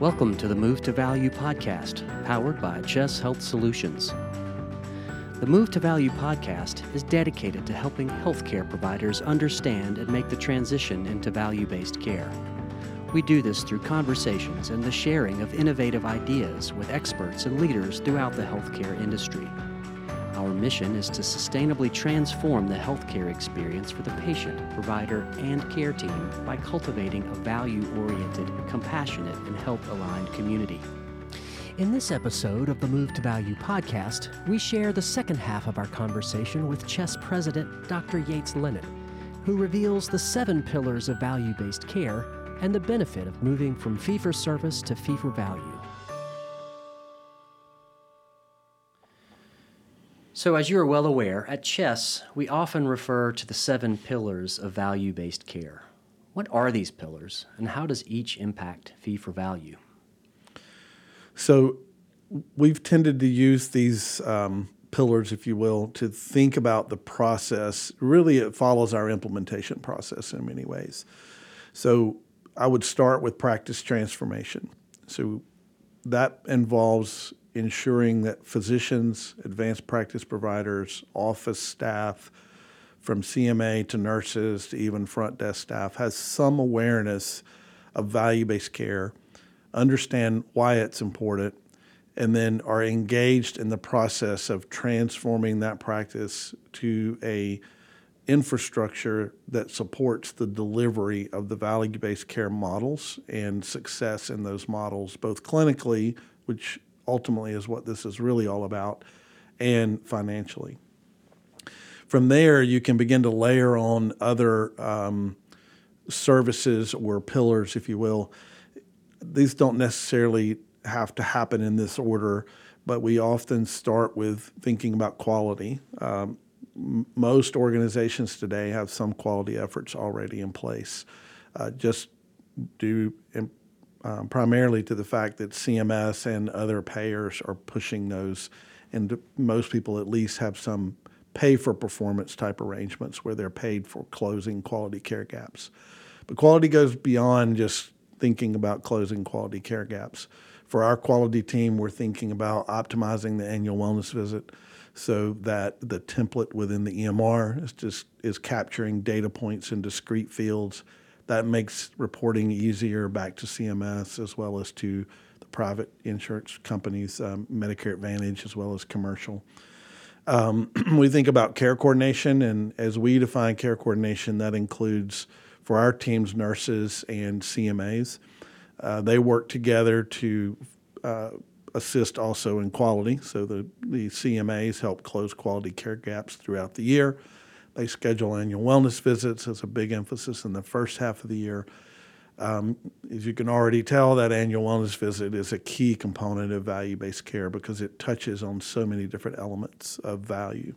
Welcome to the Move to Value podcast, powered by Chess Health Solutions. The Move to Value podcast is dedicated to helping healthcare providers understand and make the transition into value-based care. We do this through conversations and the sharing of innovative ideas with experts and leaders throughout the healthcare industry. Our mission is to sustainably transform the healthcare experience for the patient, provider, and care team by cultivating a value-oriented, compassionate, and health-aligned community. In this episode of the Move to Value podcast, we share the second half of our conversation with CHESS President Dr. Yates Lennon, who reveals the 7 pillars of value-based care and the benefit of moving from fee-for-service to fee-for-value. So as you are well aware, at CHESS, we often refer to the 7 pillars of value-based care. What are these pillars, and how does each impact fee-for-value? So we've tended to use these pillars, if you will, to think about the process. Really, it follows our implementation process in many ways. So I would start with practice transformation. So that involves ensuring that physicians, advanced practice providers, office staff, from CMA to nurses to even front desk staff, has some awareness of value-based care, understand why it's important, and then are engaged in the process of transforming that practice to a infrastructure that supports the delivery of the value-based care models and success in those models, both clinically, which ultimately is what this is really all about, and financially. From there, you can begin to layer on other services or pillars, if you will. These don't necessarily have to happen in this order, but we often start with thinking about quality. Most organizations today have some quality efforts already in place, just due primarily to the fact that CMS and other payers are pushing those, and most people at least have some pay-for-performance type arrangements where they're paid for closing quality care gaps. But quality goes beyond just thinking about closing quality care gaps. For our quality team, we're thinking about optimizing the annual wellness visit so that the template within the EMR is capturing data points in discrete fields. That makes reporting easier back to CMS as well as to the private insurance companies, Medicare Advantage as well as commercial. We think about care coordination, and as we define care coordination, that includes for our teams, nurses and CMAs. They work together to assist also in quality. So the CMAs help close quality care gaps throughout the year. They schedule annual wellness visits. That's a big emphasis in the first half of the year. As you can already tell, that annual wellness visit is a key component of value-based care because it touches on so many different elements of value.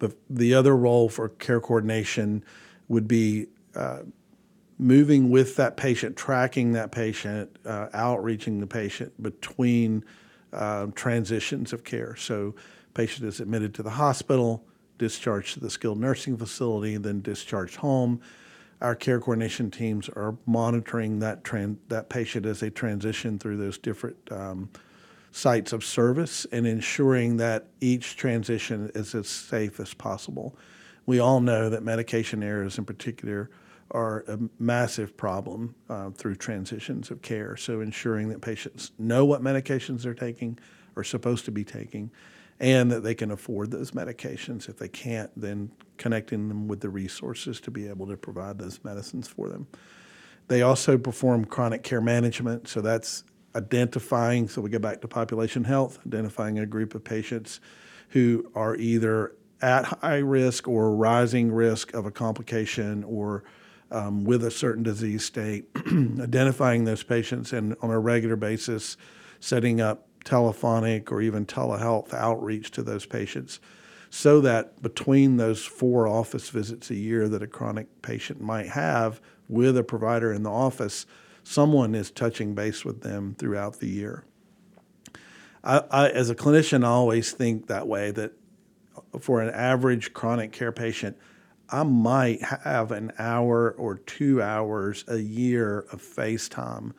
But the other role for care coordination would be moving with that patient, tracking that patient, outreaching the patient between transitions of care. So patient is admitted to the hospital, discharged to the skilled nursing facility, then discharged home. Our care coordination teams are monitoring that patient as they transition through those different sites of service and ensuring that each transition is as safe as possible. We all know that medication errors in particular are a massive problem through transitions of care. So ensuring that patients know what medications they're taking or supposed to be taking, and that they can afford those medications. If they can't, then connecting them with the resources to be able to provide those medicines for them. They also perform chronic care management. So that's identifying, so we go back to population health, identifying a group of patients who are either at high risk or rising risk of a complication or with a certain disease state, identifying those patients and on a regular basis setting up telephonic or even telehealth outreach to those patients so that between those 4 office visits a year that a chronic patient might have with a provider in the office, someone is touching base with them throughout the year. I as a clinician, I always think that way, that for an average chronic care patient, I might have an hour or 2 hours a year of FaceTime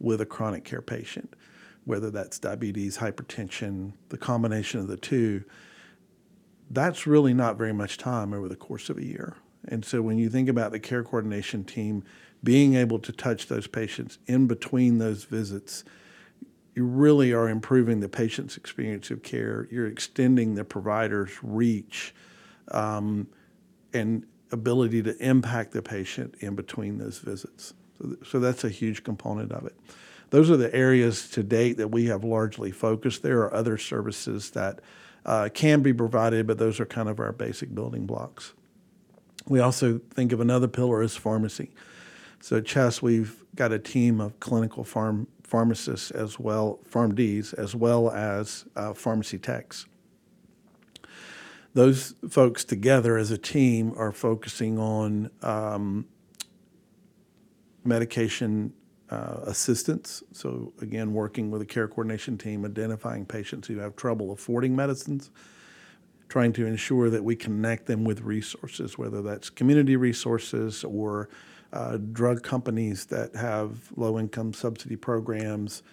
with a chronic care patient, whether that's diabetes, hypertension, the combination of the two. That's really not very much time over the course of a year. And so when you think about the care coordination team being able to touch those patients in between those visits, you really are improving the patient's experience of care. You're extending the provider's reach and ability to impact the patient in between those visits. So that's a huge component of it. Those are the areas to date that we have largely focused. There are other services that can be provided, but those are kind of our basic building blocks. We also think of another pillar as pharmacy. So at Chess, we've got a team of clinical pharmacists as well, PharmDs, as well as pharmacy techs. Those folks together as a team are focusing on medication assistance. So again, working with a care coordination team, identifying patients who have trouble affording medicines, trying to ensure that we connect them with resources, whether that's community resources or drug companies that have low-income subsidy programs,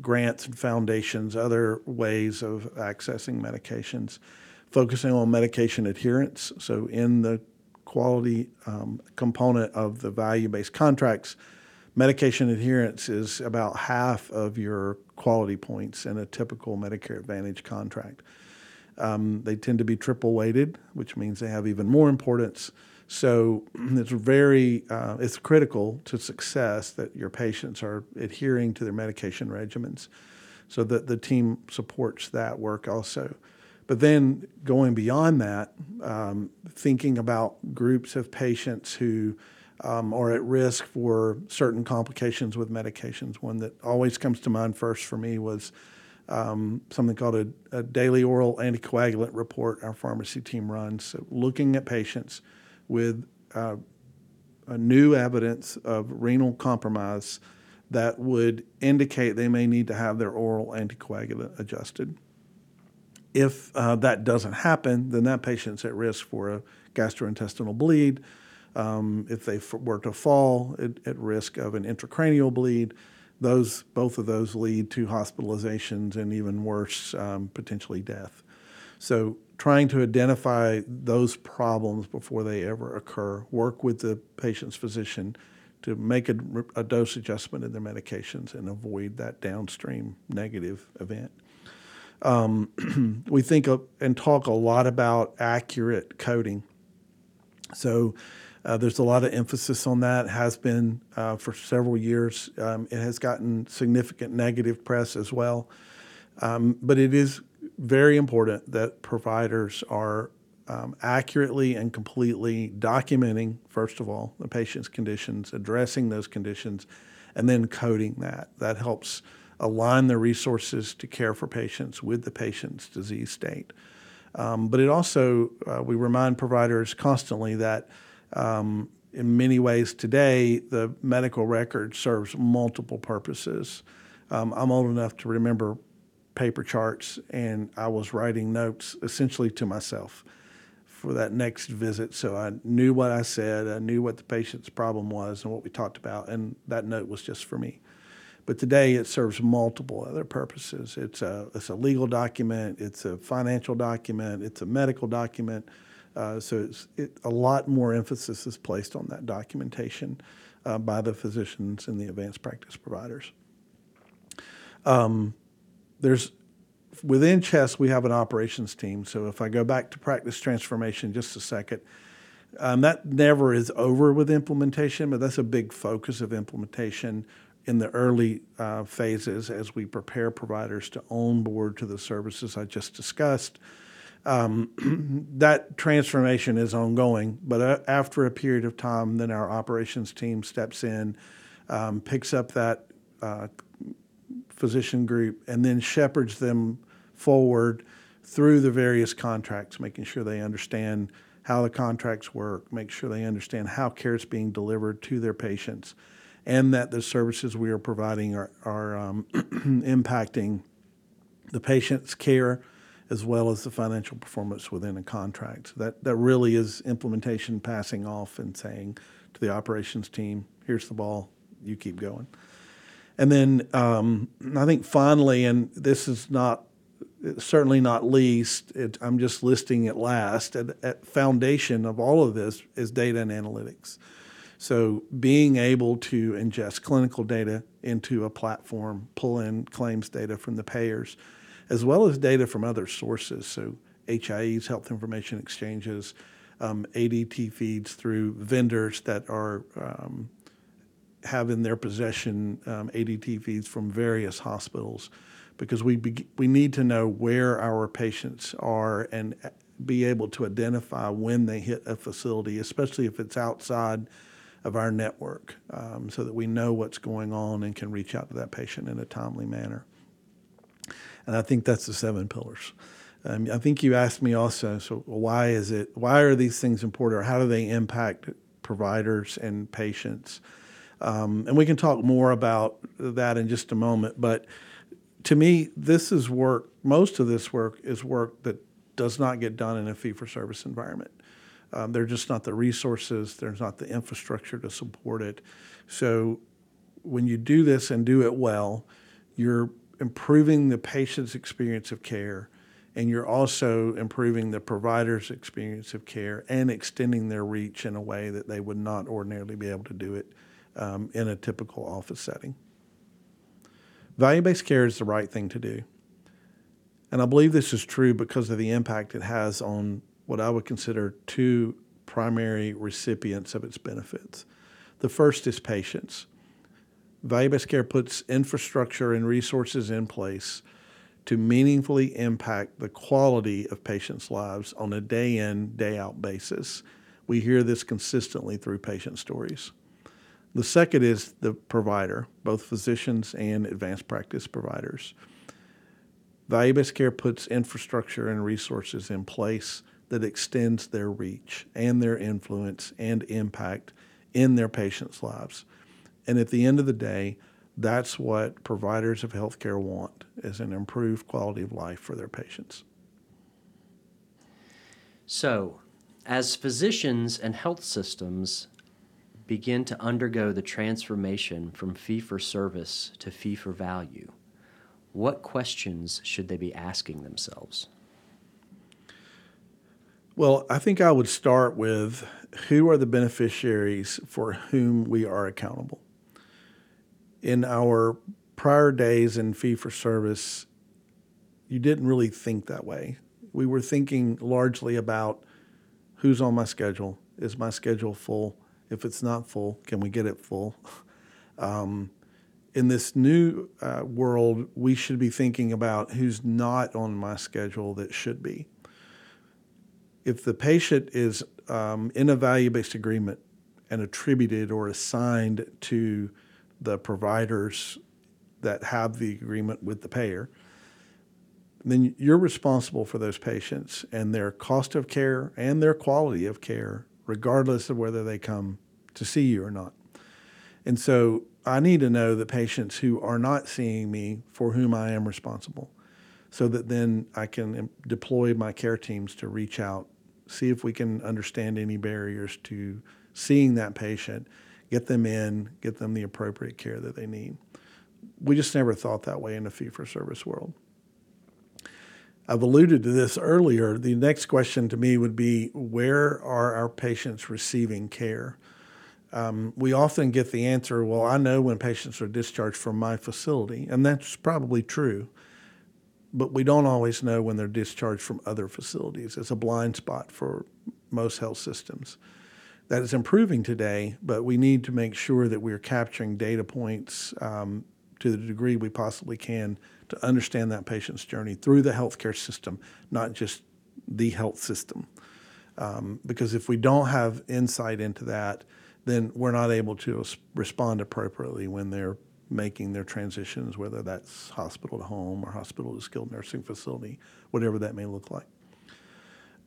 grants and foundations, other ways of accessing medications, focusing on medication adherence. So in the quality component of the value-based contracts, medication adherence is about half of your quality points in a typical Medicare Advantage contract. They tend to be triple weighted, which means they have even more importance. So it's it's critical to success that your patients are adhering to their medication regimens, so that the team supports that work also. But then going beyond that, thinking about groups of patients who are at risk for certain complications with medications. One that always comes to mind first for me was something called a daily oral anticoagulant report our pharmacy team runs. So looking at patients with a new evidence of renal compromise that would indicate they may need to have their oral anticoagulant adjusted. If that doesn't happen, then that patient's at risk for a gastrointestinal bleed. If they were to fall, at risk of an intracranial bleed. Both of those lead to hospitalizations and even worse, potentially death. So trying to identify those problems before they ever occur, work with the patient's physician to make a dose adjustment in their medications and avoid that downstream negative event. We think of and talk a lot about accurate coding. So there's a lot of emphasis on that, has been for several years. It has gotten significant negative press as well. But it is very important that providers are accurately and completely documenting, first of all, the patient's conditions, addressing those conditions, and then coding that. That helps align the resources to care for patients with the patient's disease state. But it also, we remind providers constantly that in many ways today, the medical record serves multiple purposes. I'm old enough to remember paper charts, and I was writing notes essentially to myself for that next visit. So I knew what I said, I knew what the patient's problem was and what we talked about, and that note was just for me. But today it serves multiple other purposes. It's a legal document, it's a financial document, it's a medical document. A lot more emphasis is placed on that documentation by the physicians and the advanced practice providers. Within Chess, we have an operations team. So if I go back to practice transformation just a second, that never is over with implementation, but that's a big focus of implementation in the early phases as we prepare providers to onboard to the services I just discussed. That transformation is ongoing, but after a period of time, then our operations team steps in, picks up that physician group, and then shepherds them forward through the various contracts, making sure they understand how the contracts work, make sure they understand how care is being delivered to their patients, and that the services we are providing are impacting the patient's care as well as the financial performance within a contract. So that really is implementation, passing off and saying to the operations team, here's the ball, you keep going. And then I think finally, and this is not certainly not least, I'm just listing it last, at foundation of all of this is data and analytics. So being able to ingest clinical data into a platform, pull in claims data from the payers, as well as data from other sources. So HIEs, health information exchanges, ADT feeds through vendors that are have in their possession ADT feeds from various hospitals, because we need to know where our patients are and be able to identify when they hit a facility, especially if it's outside of our network, so that we know what's going on and can reach out to that patient in a timely manner. And I think that's the 7 pillars. I think you asked me also, so why are these things important, or how do they impact providers and patients? And we can talk more about that in just a moment. But to me, this is work, most of this work is work that does not get done in a fee-for-service environment. They're just not the resources. There's not the infrastructure to support it. So when you do this and do it well, you're improving the patient's experience of care, and you're also improving the provider's experience of care and extending their reach in a way that they would not ordinarily be able to do it in a typical office setting. Value-based care is the right thing to do. And I believe this is true because of the impact it has on what I would consider 2 primary recipients of its benefits. The first is patients. Value-based care puts infrastructure and resources in place to meaningfully impact the quality of patients' lives on a day-in, day-out basis. We hear this consistently through patient stories. The second is the provider, both physicians and advanced practice providers. Value-based care puts infrastructure and resources in place that extends their reach and their influence and impact in their patients' lives. And at the end of the day, that's what providers of healthcare want, is an improved quality of life for their patients. So, as physicians and health systems begin to undergo the transformation from fee-for-service to fee-for-value, what questions should they be asking themselves? Well, I think I would start with who are the beneficiaries for whom we are accountable. In our prior days in fee-for-service, you didn't really think that way. We were thinking largely about who's on my schedule. Is my schedule full? If it's not full, can we get it full? In this new world, we should be thinking about who's not on my schedule that should be. If the patient is in a value-based agreement and attributed or assigned to the providers that have the agreement with the payer, then you're responsible for those patients and their cost of care and their quality of care, regardless of whether they come to see you or not. And so I need to know the patients who are not seeing me, for whom I am responsible, so that then I can deploy my care teams to reach out, see if we can understand any barriers to seeing that patient, get them in, get them the appropriate care that they need. We just never thought that way in the fee-for-service world. I've alluded to this earlier. The next question to me would be, where are our patients receiving care? We often get the answer, well, I know when patients are discharged from my facility, and that's probably true. But we don't always know when they're discharged from other facilities. It's a blind spot for most health systems. That is improving today, but we need to make sure that we're capturing data points to the degree we possibly can to understand that patient's journey through the healthcare system, not just the health system. Because if we don't have insight into that, then we're not able to respond appropriately when they're making their transitions, whether that's hospital to home or hospital to skilled nursing facility, whatever that may look like.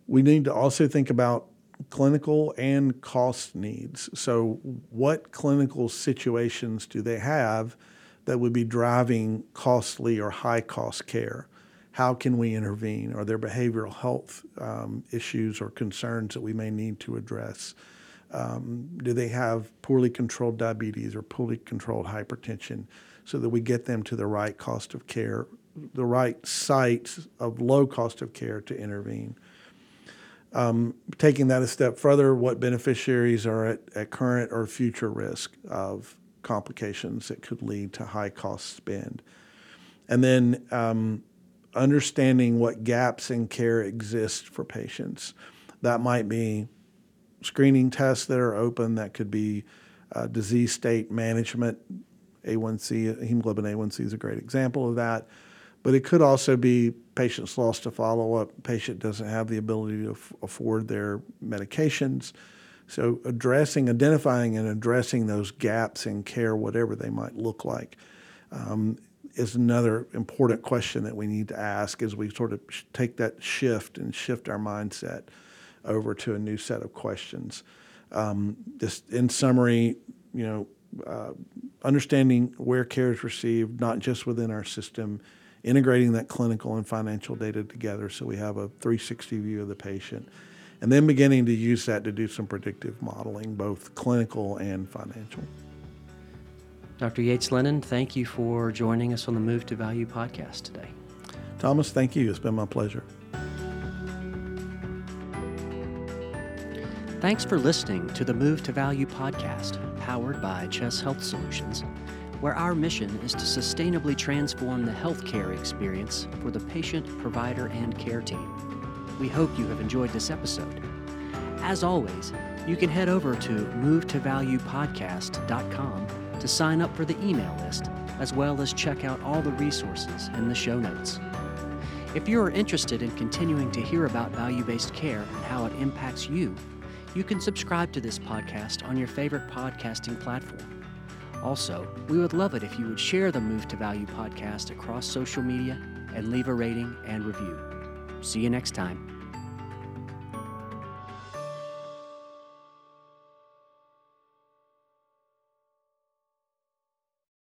We need to also think about clinical and cost needs. So what clinical situations do they have that would be driving costly or high-cost care? How can we intervene? Are there behavioral health issues or concerns that we may need to address? Do they have poorly controlled diabetes or poorly controlled hypertension, so that we get them to the right cost of care, the right sites of low cost of care to intervene. Taking that a step further, what beneficiaries are at current or future risk of complications that could lead to high cost spend. And then understanding what gaps in care exist for patients. That might be screening tests that are open, that could be disease state management. A1C, hemoglobin A1C is a great example of that. But it could also be patients lost to follow-up, patient doesn't have the ability to afford their medications. So identifying and addressing those gaps in care, whatever they might look like, is another important question that we need to ask as we sort of take that shift and shift our mindset over to a new set of questions. Just in summary, understanding where care is received, not just within our system, integrating that clinical and financial data together so we have a 360 view of the patient, and then beginning to use that to do some predictive modeling, both clinical and financial. Dr. Yates Lennon, thank you for joining us on the Move to Value podcast today. Thomas, thank you. It's been my pleasure. Thanks for listening to the Move to Value podcast, powered by Chess Health Solutions, where our mission is to sustainably transform the healthcare experience for the patient, provider, and care team. We hope you have enjoyed this episode. As always, you can head over to movetovaluepodcast.com to sign up for the email list, as well as check out all the resources in the show notes. If you are interested in continuing to hear about value-based care and how it impacts you, you can subscribe to this podcast on your favorite podcasting platform. Also, we would love it if you would share the Move to Value podcast across social media and leave a rating and review. See you next time.